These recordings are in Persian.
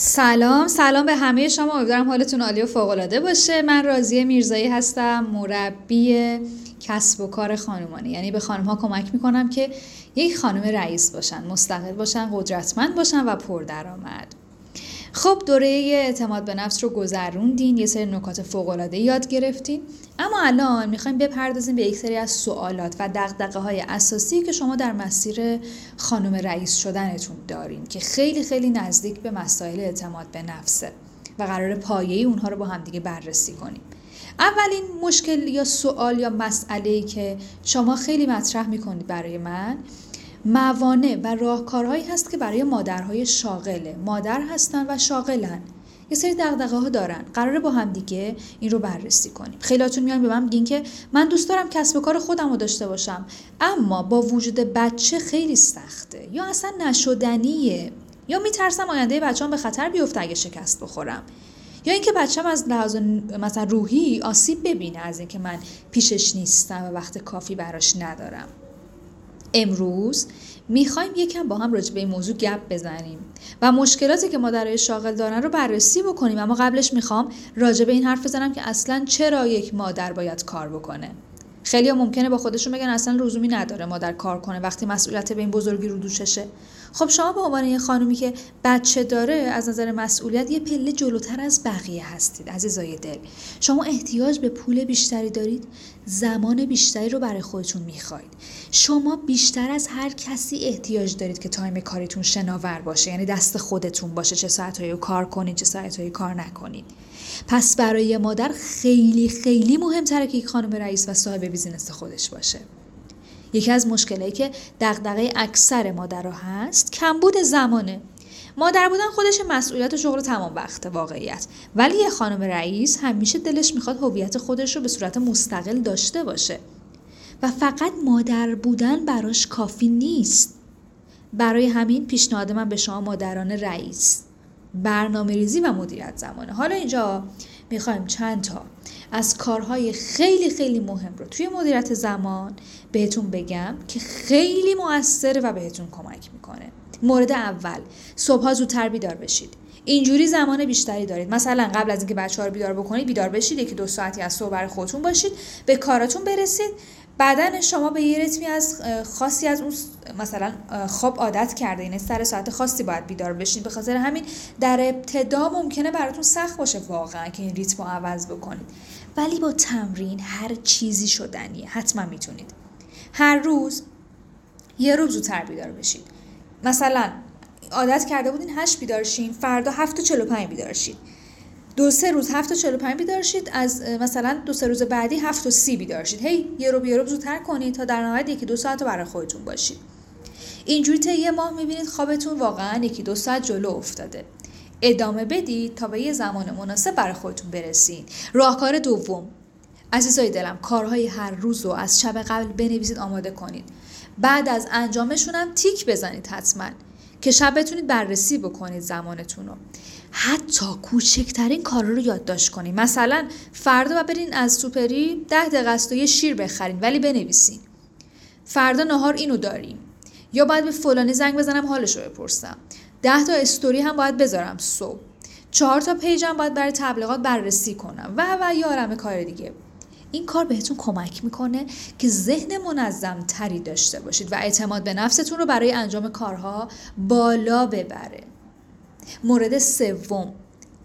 سلام به همه شما. امیدوارم حالتون عالی و فوق‌العاده باشه. من راضیه میرزایی هستم، مربی کسب و کار خانمانه، یعنی به خانم‌ها کمک می‌کنم که یک خانم رئیس باشن، مستقل باشن، قدرتمند باشن و پردرآمد. خب دوره اعتماد به نفس رو گذروندین، یه سری نکات فوق‌العاده یاد گرفتین، اما الان می‌خوایم بپردازیم به یک سری از سوالات و دغدغه‌های اساسی که شما در مسیر خانم رئیس شدنتون دارین که خیلی خیلی نزدیک به مسائل اعتماد به نفسه و قراره پایه‌ای اونها رو با هم دیگه بررسی کنیم. اولین مشکل یا سوال یا مسئله‌ای که شما خیلی مطرح می‌کنید برای من، موانع و راهکارهایی هست که برای مادرهای شاغله، مادر هستن و شاغلن، یه سری دغدغه‌ها دارن. قراره با هم دیگه این رو بررسی کنیم. خیلیاتون میان به من میگین که من دوست دارم کسب و کار خودم رو داشته باشم، اما با وجود بچه خیلی سخته، یا اصلا نشدنیه، یا میترسم آینده بچه‌ام به خطر بیفته اگه شکست بخورم، یا اینکه بچه‌م از لحاظ مثلا روحی آسیب ببینه از اینکه من پیشش نیستم و وقت کافی براش ندارم. امروز میخوایم یکم با هم راجع به این موضوع گپ بزنیم و مشکلاتی که مادرای شاغل دارن رو بررسی بکنیم، اما قبلش میخوام راجع به این حرف بزنم که اصلا چرا یک مادر باید کار بکنه. خیلی ها ممکنه با خودشون بگن اصلا لزومی نداره مادر کار کنه وقتی مسئولیت به این بزرگی رو دوششه. خب شما به عنوان یه خانومی که بچه داره از نظر مسئولیت یه پله جلوتر از بقیه هستید عزیزای دل. شما احتیاج به پول بیشتری دارید، زمان بیشتری رو برای خودتون میخواید. شما بیشتر از هر کسی احتیاج دارید که تایم کاریتون شناور باشه، یعنی دست خودتون باشه، چه ساعتایی کار کنید، چه ساعتایی کار نکنید. پس برای مادر خیلی خیلی مهم‌تره که یک خانم رئیس و صاحب بیزینس خودش باشه. یکی از مشکلایی که دغدغه اکثر مادرها هست کمبود زمانه. مادر بودن خودش مسئولیت و شغل تمام وقته واقعیت، ولی یه خانم رئیس همیشه دلش میخواد هویت خودش رو به صورت مستقل داشته باشه و فقط مادر بودن براش کافی نیست. برای همین پیشنهاد من به شما مادران رئیس، برنامه‌ریزی و مدیریت زمانه. حالا اینجا میخوایم چند تا از کارهای خیلی خیلی مهم رو توی مدیریت زمان بهتون بگم که خیلی مؤثره و بهتون کمک میکنه. مورد اول، صبحا زودتر بیدار بشید. اینجوری زمان بیشتری دارید. مثلا قبل از اینکه بچه‌ها رو بیدار بکنید بیدار بشید، یکی دو ساعتی از صبح برای خودتون باشید، به کاراتون برسید. بدن شما به یه ریتمی از خاصی از اون مثلا خواب عادت کرده، یعنی سر ساعت خاصی باید بیدار بشین. به خاطر همین در ابتدا ممکنه براتون سخت باشه واقعا که این ریتم رو عوض بکنید، ولی با تمرین هر چیزی شدنیه، حتما میتونید. هر روز یه روز زودتر بیدار بشید. مثلا عادت کرده بودین 8 بیدار شین، فردا 7:45 بیدار شید. 2-3 روز 7:45 بیدار شید، از مثلا 2-3 روز بعدی 7:30 بیدار شید. یه رو زودتر کنید تا در نهایت 1-2 ساعت برای خودتون باشید. اینجوری تا یه ماه میبینید خوابتون واقعا 1-2 ساعت جلو افتاده. ادامه بدید تا به یه زمان مناسب برای خودتون برسین. راهکار دوم، عزیزای دلم، کارهای هر روز رو از شب قبل بنویسید، آماده کنید. بعد از انجامشون هم تیک بزنید حتما که شب بتونید بررسی بکنید زمانتون رو. حتی کوچکترین کارا رو یادداشت کنید. مثلا فردا برین از سوپری 10 دقیقه است و یه شیر بخرین، ولی بنویسین فردا نهار اینو داریم، یا باید به فلانی زنگ بزنم حالش رو بپرسم، 10 تا استوری هم باید بذارم صبح، 4 تا پیج هم باید برای تبلیغات بررسی کنم و یه عالمه کار دیگه. این کار بهتون کمک میکنه که ذهن منظم تری داشته باشید و اعتماد به نفستون رو برای انجام کارها بالا ببره. مورد سوم،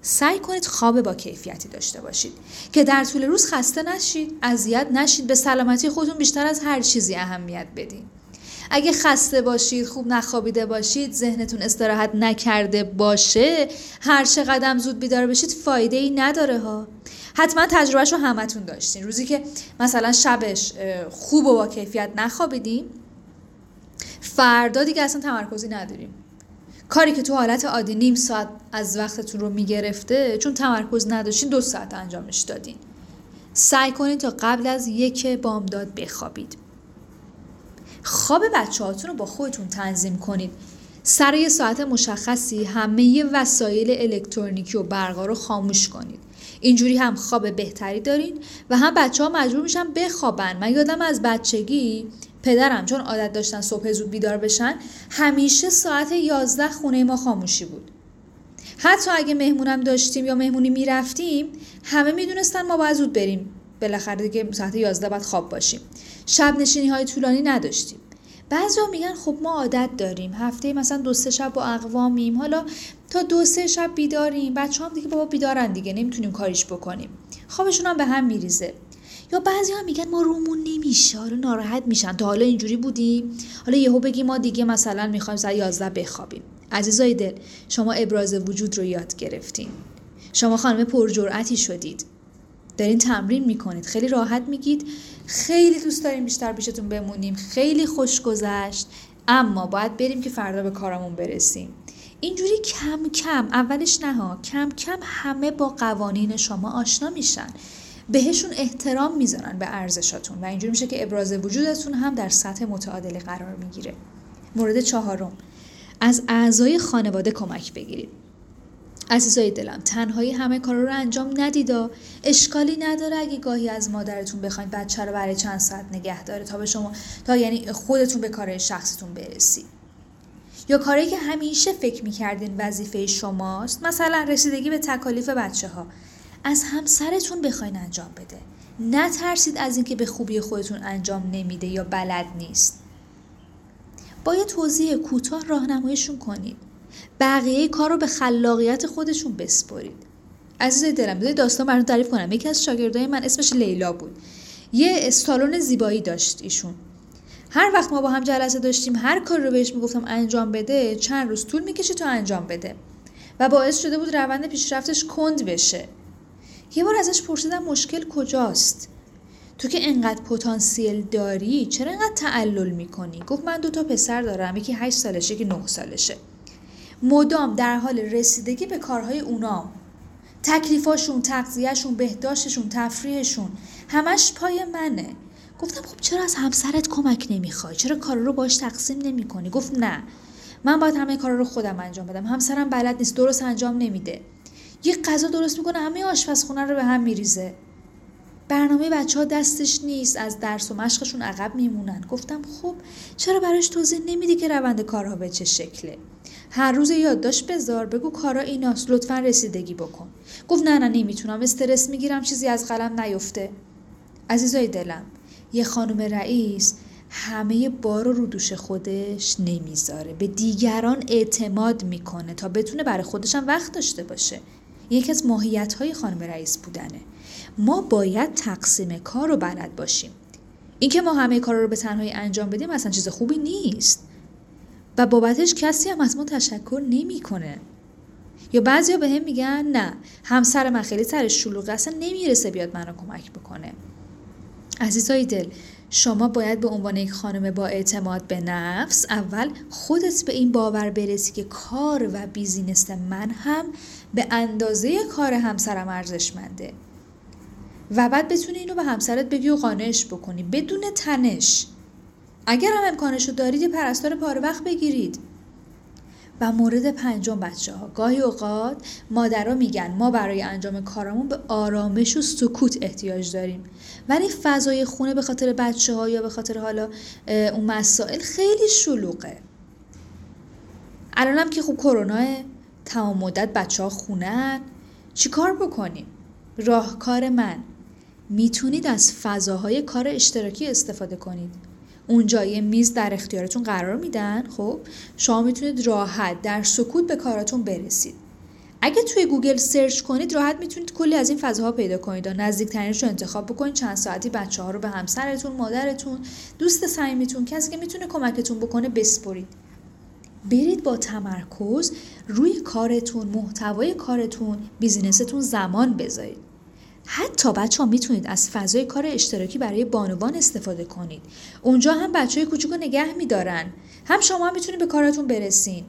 سعی کنید خواب با کیفیتی داشته باشید که در طول روز خسته نشید، اذیت نشید. به سلامتی خودتون بیشتر از هر چیزی اهمیت بدید. اگه خسته باشید، خوب نخوابیده باشید، ذهنتون استراحت نکرده باشه، هر چه قدم زود بیدار بشید فایده ای نداره ها. حتما تجربهشو همتون داشتین. روزی که مثلا شبش خوب و با کیفیت نخوابیدیم، فردا دیگه اصلا تمرکزی نداریم. کاری که تو حالت عادی 1/2 ساعت از وقتتون رو میگرفته، چون تمرکز نداشتین 2 ساعت انجامش دادین. سعی کنید تا قبل از 1 بامداد بخوابید. خواب بچه‌هاتون رو با خودتون تنظیم کنید. سر یه ساعت مشخصی همه وسایل الکترونیکی و برقا رو خاموش کنید. اینجوری هم خواب بهتری دارین و هم بچه‌ها مجبور میشن بخوابن. من یادم از بچگی پدرم چون عادت داشتن صبح زود بیدار بشن، همیشه ساعت 11 خونه ما خاموشی بود. حتی اگه مهمونم داشتیم یا مهمونی میرفتیم، همه میدونستن ما باید زود بریم، بالاخره دیگه ساعت 11 بعد خواب باشیم. شب نشینی های طولانی نداشتیم. بعضیا میگن خب ما عادت داریم، هفته مثلا 2-3 شب با اقوامیم، حالا تا 2-3 شب بیداریم، بچه‌هام دیگه بابا بیدارن دیگه، نمیتونیم کاریش بکنیم، خوابشون هم به هم میریزه. یا بعضیا میگن ما رومون نمیشه، حالا ناراحت میشن، تا حالا اینجوری بودیم، حالا یهو بگی ما دیگه مثلا میخوایم ساعت 11 بخوابیم. عزیزای دل، شما ابراز وجود رو یاد گرفتین، شما خانم پرجرأتی شدید، دارین تمرین میکنید، خیلی راحت میگید خیلی دوست داریم بیشتر پیشتون بمونیم، خیلی خوش گذشت، اما باید بریم که فردا به کارمون برسیم. اینجوری کم کم، اولش نها، کم کم همه با قوانین شما آشنا میشن، بهشون احترام میذارن، به ارزشاتون، و اینجوری میشه که ابراز وجودتون هم در سطح متعادلی قرار میگیره. مورد 4، از اعضای خانواده کمک بگیرید. عزیزای دلم، تنهایی همه کارا رو انجام ندیدا، اشکالی نداره اگه گاهی از مادرتون بخواید بچه رو برای چند ساعت نگه داره تا به شما، تا یعنی خودتون به کارهای شخصتون برسید. یا کاری که همیشه فکر می‌کردین وظیفه شماست، مثلا رسیدگی به تکالیف بچه‌ها، از همسرتون بخواید انجام بده. نترسید از اینکه به خوبی خودتون انجام نمیده یا بلد نیست. با یه توضیح کوتاه راهنماییشون کنید. بقیه کار رو به خلاقیت خودشون بسپارید. عزیزای دلم، بذارید داستان براتون تعریف کنم. یکی از شاگردای من اسمش لیلا بود. یه سالن زیبایی داشت ایشون. هر وقت ما با هم جلسه داشتیم، هر کاری رو بهش میگفتم انجام بده، چند روز طول میکشه تا انجام بده و باعث شده بود روند پیشرفتش کند بشه. یه بار ازش پرسیدم مشکل کجاست؟ تو که انقدر پتانسیل داری، چرا انقدر تعلل میکنی؟ گفت من 2 پسر دارم، یکی 8 سالشه، یکی 9 سالشه. مدام در حال رسیدگی به کارهای اونام، تکلیفاشون، تغذیهشون، بهداشتشون، تفریحشون، همش پای منه. گفتم خب چرا از همسرت کمک نمیخوای؟ چرا کار رو باش تقسیم نمیکنی؟ گفت نه، من باید همه کار رو خودم انجام بدم، همسرم بلد نیست، درست انجام نمیده. یه غذا درست میکنه، همه آشپزخونه رو به هم میریزه. برنامه بچه‌ها دستش نیست، از درس و مشقشون عقب میمونن. گفتم خب چرا براش توضیح نمیدی که روند کارها به چه شکله؟ هر روز یادداشت بذار، بگو کارا ایناست، لطفاً رسیدگی بکن. گفت نه نمیتونم، استرس میگیرم چیزی از قلم نیفته. عزیزای دلم، یه خانم رئیس همه بار رو دوش خودش نمیذاره، به دیگران اعتماد میکنه تا بتونه برای خودش هم وقت داشته باشه. یکی از ماهیت‌های خانم رئیس بودنه. ما باید تقسیم کار رو بلد باشیم. اینکه ما همه کار رو به تنهایی انجام بدیم اصلا چیز خوبی نیست و بابتش کسی هم از ما تشکر نمی‌کنه. یا بعضیا به هم میگن نه، همسر من خیلی سرش شلوغه، اصلا نمیرسه بیاد منو کمک بکنه. عزیزای دل، شما باید به عنوان یک خانم با اعتماد به نفس اول خودت به این باور برسی که کار و بیزینس من هم به اندازه کار همسرم ارزشمنده و بعد بتونی اینو به همسرت بگی و قانعش بکنی بدون تنش. اگر هم امکانشو دارید یه پرستار پاره وقت بگیرید. و مورد 5، بچه‌ها، گاهی اوقات مادرها میگن ما برای انجام کارامون به آرامش و سکوت احتیاج داریم، ولی فضای خونه به خاطر بچه‌ها یا به خاطر حالا اون مسائل خیلی شلوغه. الانم که خب کرونا، تمام مدت بچه‌ها خونن، چیکار بکنیم؟ راهکار من، میتونید از فضاهای کار اشتراکی استفاده کنید. اونجا یه میز در اختیارتون قرار میدن، خب شما میتونید راحت در سکوت به کاراتون برسید. اگه توی گوگل سرچ کنید راحت میتونید کلی از این فضاها پیدا کنید و نزدیکترینش رو انتخاب بکنید. چند ساعتی بچه‌ها رو به همسرتون، مادرتون، دوست صمیمیتون، کسی که میتونه کمکتون بکنه بسپرید. برید با تمرکز روی کارتون، محتوای کارتون، بیزینستون زمان بذارید. حتی بچه‌ها میتونید از فضای کار اشتراکی برای بانوان استفاده کنید. اونجا هم بچه‌های کوچیکو نگه می‌دارن، هم شما هم میتونید به کاراتون برسین.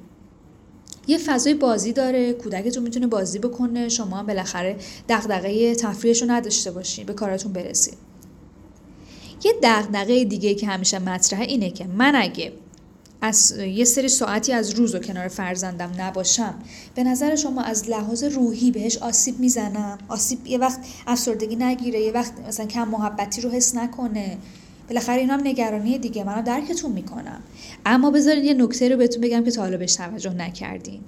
یه فضای بازی داره، کودکتون میتونه بازی بکنه، شما هم بالاخره دغدغه تفریحشو نداشته باشین، به کاراتون برسین. یه دغدغه دیگه که همیشه مطرحه اینه که من اگه از یه سری ساعتی از روزو کنار فرزندم نباشم، به نظر شما از لحاظ روحی بهش آسیب میزنم؟ آسیب، یه وقت افسردگی نگیره، یه وقت مثلا کم محبتی رو حس نکنه، بالاخره اینا هم نگرانی دیگه، منم درکتون میکنم. اما بذارین یه نکته رو بهتون بگم که تا حالا بهش توجه نکردین.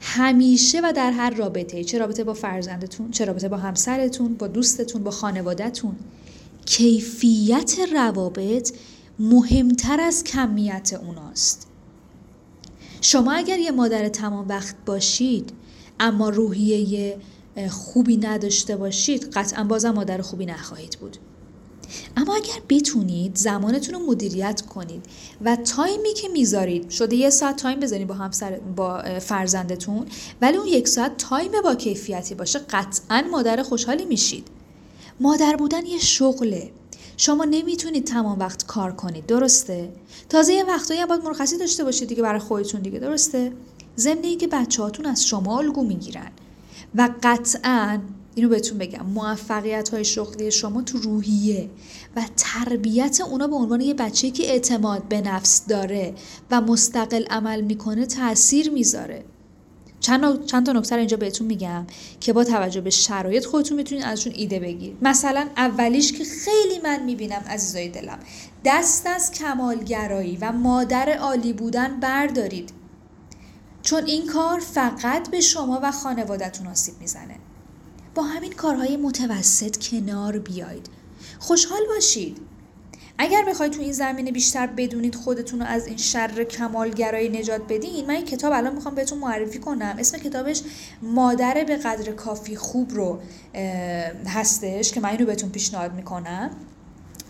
همیشه و در هر رابطه‌ای، چه رابطه با فرزندتون، چه رابطه با همسرتون، با دوستتون، با خانواده‌تون، کیفیت روابط مهمتر از کمیت اوناست. شما اگر یه مادر تمام وقت باشید اما روحیه خوبی نداشته باشید، قطعا بازم مادر خوبی نخواهید بود. اما اگر بتونید زمانتون رو مدیریت کنید و تایمی که میذارید، شده یه ساعت تایم بذارید با همسر، با فرزندتون، ولی اون یک ساعت تایم با کیفیتی باشه، قطعا مادر خوشحالی میشید. مادر بودن یه شغله. شما نمیتونید تمام وقت کار کنید، درسته؟ تازه یه وقتایی هم باید مرخصی داشته باشید دیگه برای خودتون دیگه، درسته؟ ضمن اینکه بچه‌هاتون از شما الگو میگیرن و قطعاً اینو بهتون بگم، موفقیت‌های شغلی شما تو روحیه و تربیت اونا به عنوان یه بچه‌ای که اعتماد به نفس داره و مستقل عمل میکنه تأثیر میذاره. چند تا نکته اینجا بهتون میگم که با توجه به شرایط خودتون میتونید ازشون ایده بگیرید. مثلا اولیش که خیلی من میبینم عزیزای دلم، دست از کمالگرایی و مادر عالی بودن بردارید، چون این کار فقط به شما و خانواده‌تون آسیب میزنه. با همین کارهای متوسط کنار بیایید، خوشحال باشید. اگر بخواید تو این زمینه بیشتر بدونید، خودتون رو از این شر کمالگرایی نجات بدین، من این کتاب الان میخوام بهتون معرفی کنم. اسم کتابش مادر به قدر کافی خوب رو هستش که من اینو بهتون پیشنهاد میکنم.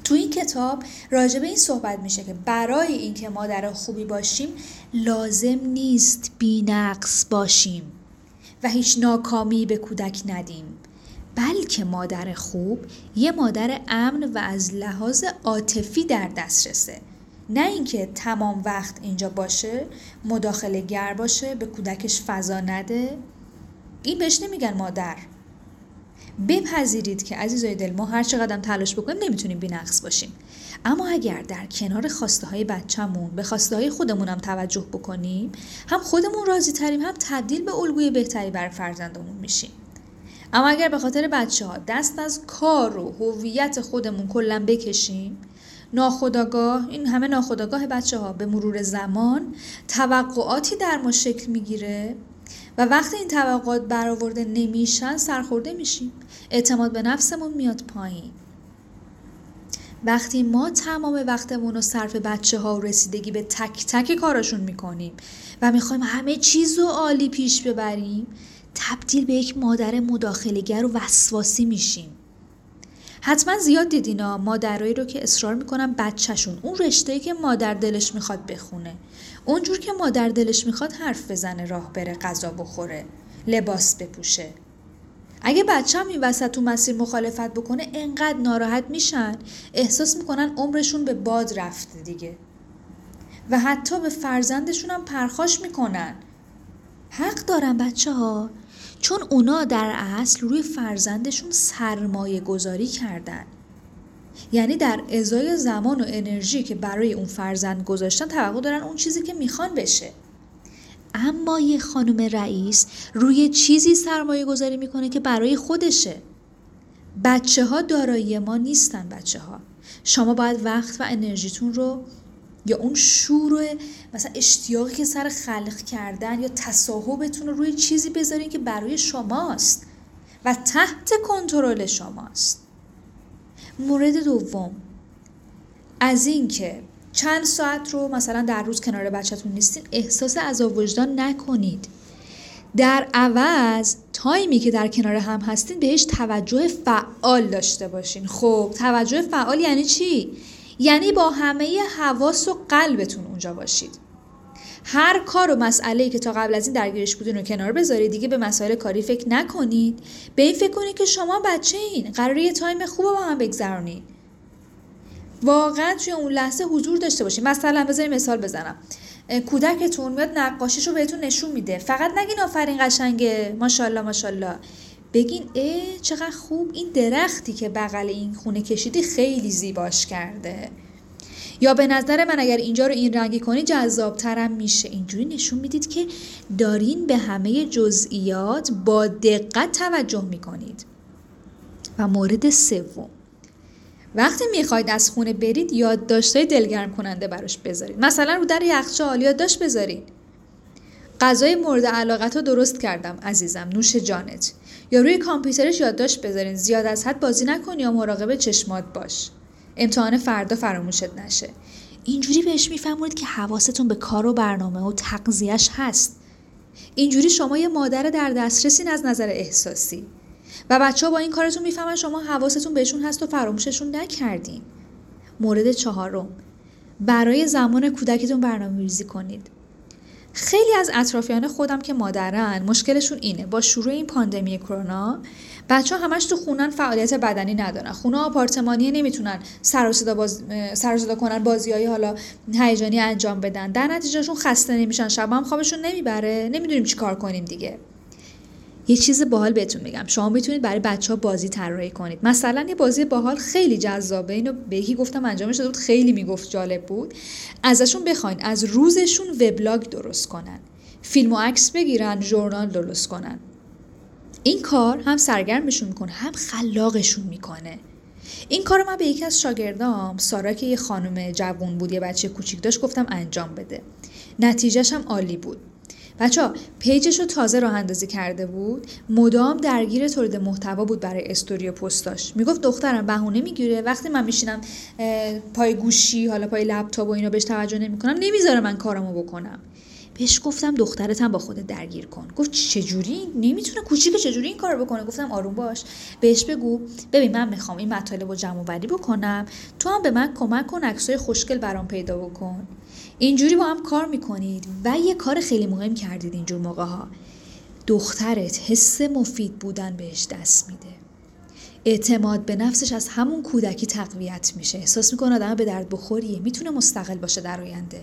تو این کتاب راجع به این صحبت میشه که برای اینکه مادر خوبی باشیم لازم نیست بی‌نقص باشیم و هیچ ناکامی به کودک ندیم، بلکه مادر خوب یه مادر امن و از لحاظ عاطفی در دسترسه، نه اینکه تمام وقت اینجا باشه، مداخله گر باشه، به کودکش فضا نده. این بهش نمیگن مادر. بپذیرید که عزیزای دل، ما هر چقدر تلاش بکنیم نمیتونیم بی‌نقص باشیم، اما اگر در کنار خواسته های بچه‌مون به خواسته های خودمون هم توجه بکنیم، هم خودمون راضی تریم، هم تبدیل به الگوی بهتری برای فرزندمون میشیم. اما اگر به خاطر بچه‌ها دست از کار و هویت خودمون کلا بکشیم، ناخودآگاه، این همه ناخودآگاه بچه‌ها به مرور زمان توقعاتی در ما شکل میگیره و وقتی این توقعات برآورده نمیشن سرخورده میشیم، اعتماد به نفسمون میاد پایین. وقتی ما تمام وقتمون رو صرف بچه‌ها و رسیدگی به تک تک کاراشون میکنیم و میخوایم همه چیز رو عالی پیش ببریم، تبدیل به یک مادر مداخله‌گر و وسواسی میشیم. حتما زیاد دیدینا مادرایی رو که اصرار میکنن بچه‌شون اون رشته‌ای که مادر دلش میخواد بخونه، اونجور که مادر دلش میخواد حرف بزنه، راه بره، غذا بخوره، لباس بپوشه. اگه بچه‌م این وسط تو مسیر مخالفت بکنه، انقدر ناراحت میشن، احساس میکنن عمرشون به باد رفته دیگه، و حتی به فرزندشون هم پرخاش میکنن. حق دارن بچه‌ها، چون اونا در اصل روی فرزندشون سرمایه گذاری کردن، یعنی در ازای زمان و انرژی که برای اون فرزند گذاشتن توقع دارن اون چیزی که میخوان بشه. اما یه خانم رئیس روی چیزی سرمایه گذاری میکنه که برای خودشه. بچه‌ها دارایی ما نیستن. بچه‌ها، شما باید وقت و انرژیتون رو، یا اون شور مثلا اشتیاقی که سر خلق کردن یا تصاحبتون رو، روی چیزی بذارین که برای شماست و تحت کنترل شماست. مورد دوم، از این که چند ساعت رو مثلا در روز کنار بچه‌تون نیستین احساس عذاب وجدان نکنید. در عوض تایمی که در کنار هم هستین بهش توجه فعال داشته باشین. خب توجه فعال یعنی چی؟ یعنی با همه حواس و قلبتون اونجا باشید. هر کار و مسئله‌ای که تا قبل از این درگیرش بودین رو کنار بذارید، دیگه به مسائل کاری فکر نکنید. به این فکر کنید که شما بچه‌این، قراره یه تایم خوب با هم بگذرونید. واقعا توی اون لحظه حضور داشته باشید. مثلا بذارید مثال بزنم، کودکتون میاد نقاشیشو بهتون نشون میده، فقط نگین آفرین قشنگه، ماشاءالله ماشاءالله، بگین ای چقدر خوب این درختی که بغل این خونه کشیدی خیلی زیباش کرده، یا به نظر من اگر اینجا رو این رنگی کنی جذاب‌ترم میشه. اینجوری نشون میدید که دارین به همه جزئیات با دقت توجه میکنید. و مورد سوم، وقتی میخواید از خونه برید یادداشت‌های دلگرم کننده براش بذارید. مثلا رو در یخچال حال یادداشت بذارید. غذای مورد علاقتو درست کردم عزیزم، نوش جانت. یا روی کامپیوترش یادداشت بذارین، زیاد از حد بازی نکن یا مراقب چشمات باش. امتحان فردا فراموشت نشه. اینجوری بهش میفهمونید که حواستون به کار و برنامه و تغذیه‌اش هست. اینجوری شما یه مادر در دسترسین از نظر احساسی. و بچه‌ها با این کارتون میفهمن شما حواستون بهشون هست و فراموششون نکردین. مورد چهارم، برای زمان کودکتون برنامه‌ریزی کنید. خیلی از اطرافیان خودم که مادرن مشکلشون اینه، با شروع این پاندمی کرونا بچه‌ها همش تو خونن، فعالیت بدنی ندارن، خونه آپارتمانی نمیتونن سر و صدا کنن، بازیای حالا هیجانی انجام بدن، در نتیجهشون خسته نمیشن، شبا هم خوابشون نمیبره، نمیدونیم چیکار کنیم دیگه. یه چیز باحال بهتون میگم، شما میتونید برای بچه‌ها بازی طراحی کنید. مثلا یه بازی باحال خیلی جذابه، اینو به یکی گفتم انجامش داده بود، خیلی میگفت جالب بود، ازشون بخواین از روزشون وبلاگ درست کنن، فیلم و عکس بگیرن، ژورنال درست کنن. این کار هم سرگرمشون میکنه، هم خلاقشون میکنه. این کارو من به یکی از شاگردام سارا که یه خانم جوون بود یه بچه کوچیک داشت گفتم انجام بده، نتیجه‌ش هم عالی بود. بچه‌ها پیجش رو تازه راه اندازی کرده بود، مدام درگیر تولید محتوا بود برای استوری و پستاش. میگفت دخترم بهونه میگیره، وقتی من میشینم پای گوشی حالا پای لپتاپ و اینا بهش توجه نمیکنم، نمیذاره من کارمو بکنم. بهش گفتم دخترت هم با خودت درگیر کن. گفت چجوری؟ نمیتونه، کوچیکه چجوری این کارو بکنه؟ گفتم آروم باش، بهش بگو ببین من میخوام این مطالبو جمع‌آوری بکنم، تو هم به من کمک کن، عکسای خوشگل برام پیدا بکن. اینجوری با هم کار میکنید و یه کار خیلی مهم کردید اینجور موقع ها. دخترت حس مفید بودن بهش دست میده. اعتماد به نفسش از همون کودکی تقویت میشه. احساس میکنه آدم به درد بخوریه، میتونه مستقل باشه در آینده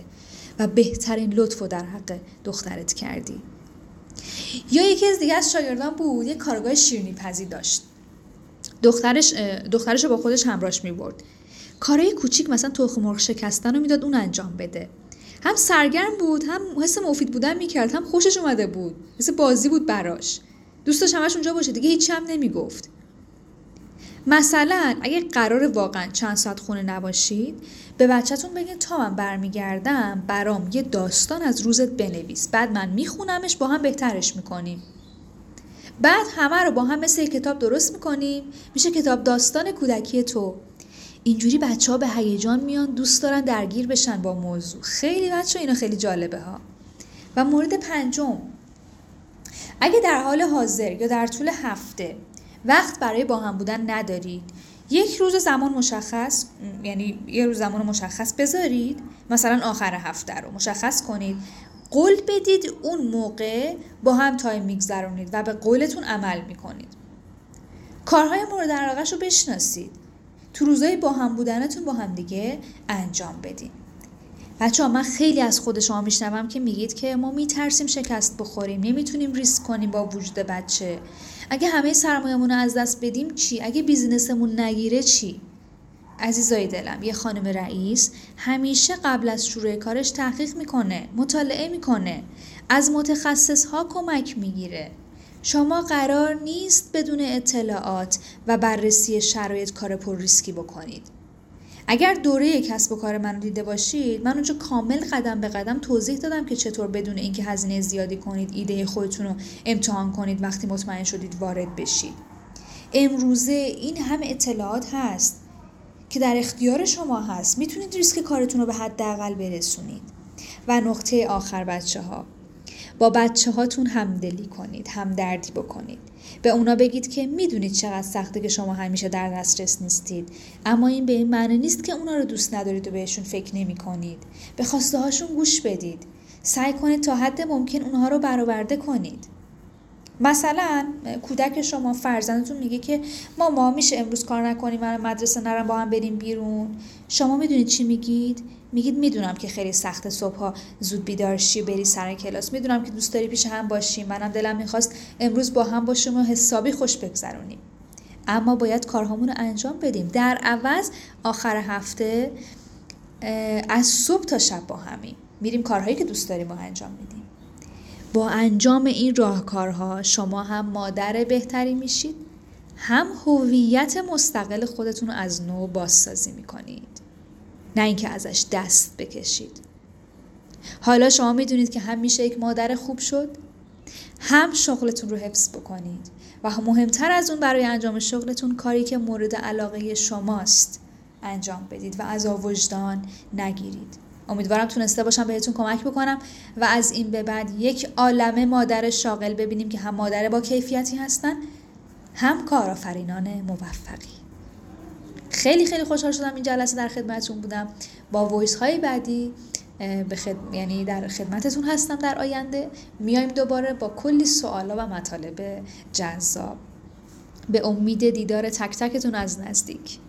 و بهترین لطفو در حق دخترت کردی. یا یکی از دیگه از شاگردان بود یه کارگاه شیرینی‌پزی داشت. دخترشو با خودش همراهش میبرد. کارای کوچیک مثلا تخم مرغ شکستن رو میداد اون انجام بده. هم سرگرم بود، هم حس مفید بودن میکرد، هم خوشش اومده بود. حس بازی بود براش. دوستش همش اونجا باشه دیگه، هیچ هم نمیگفت. مثلا اگه قرار واقعا چند ساعت خونه نباشید، به بچه‌تون بگین تا من برمیگردم برام یه داستان از روزت بنویس، بعد من میخونمش، با هم بهترش میکنیم. بعد همه رو با هم مثل کتاب درست میکنیم، میشه کتاب داستان کودکی تو. اینجوری بچه‌ها به هیجان میان، دوست دارن درگیر بشن با موضوع. خیلی بچه‌ها اینا خیلی جالبه ها. و مورد پنجم، اگه در حال حاضر یا در طول هفته وقت برای با هم بودن ندارید، یک روز زمان مشخص، یعنی یه روز زمان مشخص بذارید، مثلا آخر هفته رو مشخص کنید، قول بدید اون موقع با هم تایم میگذرونید و به قولتون عمل میکنید. کارهای مورد علاقه‌شو بشناسید، تو روزای با هم بودنتون با هم دیگه انجام بدین. بچه‌ها من خیلی از خود شما میشنوم که میگید که ما میترسیم شکست بخوریم، نمیتونیم ریسک کنیم با وجود بچه. اگه همه سرمایه‌مون رو از دست بدیم چی؟ اگه بیزینسمون نگیره چی؟ عزیزای دلم، یه خانم رئیس همیشه قبل از شروع کارش تحقیق میکنه، مطالعه میکنه، از متخصص‌ها کمک میگیره. شما قرار نیست بدون اطلاعات و بررسی شرایط کار پر ریسکی بکنید. اگر دوره کسب و کار منو دیده باشید، من اونجا کامل قدم به قدم توضیح دادم که چطور بدون اینکه هزینه زیادی کنید ایده خودتون رو امتحان کنید، وقتی مطمئن شدید وارد بشید. امروزه این همه اطلاعات هست که در اختیار شما هست، میتونید ریسک کارتون رو به حداقل برسونید. و نقطه آخر بچه‌ها، با بچه‌هاتون همدلی کنید، همدردی بکنید. به اونا بگید که میدونید چقدر سخته که شما همیشه در دسترس نیستید، اما این به این معنی نیست که اونا رو دوست ندارید و بهشون فکر نمی‌کنید. به خواسته‌هاشون گوش بدید. سعی کنید تا حد ممکن اونها رو برآورده کنید. مثلا کودک شما، فرزندتون میگه که ماما میشه امروز کار نکنی، من مدرسه نرم، با هم بریم بیرون. شما میدونید چی میگید؟ میگید میدونم که خیلی سخت صبحا زود بیدار شی بری سر کلاس، میدونم که دوست داری پیش هم باشیم، منم دلم میخواست امروز با هم باشیم و حسابی خوش بگذرونیم، اما باید کارهامون رو انجام بدیم. در عوض آخر هفته از صبح تا شب با همیم، میریم کارهایی که دوست داریم و انجام میدیم. با انجام این راهکارها شما هم مادر بهتری میشید، هم هویت مستقل خودتون رو از نو بازسازی میکنید، نه اینکه ازش دست بکشید. حالا شما میدونید که هم میشه یک مادر خوب شد، هم شغلتون رو حفظ بکنید و مهمتر از اون برای انجام شغلتون کاری که مورد علاقه شماست انجام بدید و از وجدان نگیرید. امیدوارم تونسته باشم بهتون کمک بکنم و از این به بعد یک عالمه مادر شاغل ببینیم که هم مادر با کیفیتی هستن، هم کارآفرینان موفقی. خیلی خیلی خوشحال شدم این جلسه در خدمتتون بودم. با وایس های بعدی یعنی در خدمتتون هستم. در آینده میایم دوباره با کلی سوالا و مطالب جذاب. به امید دیدار تک تکتون از نزدیک.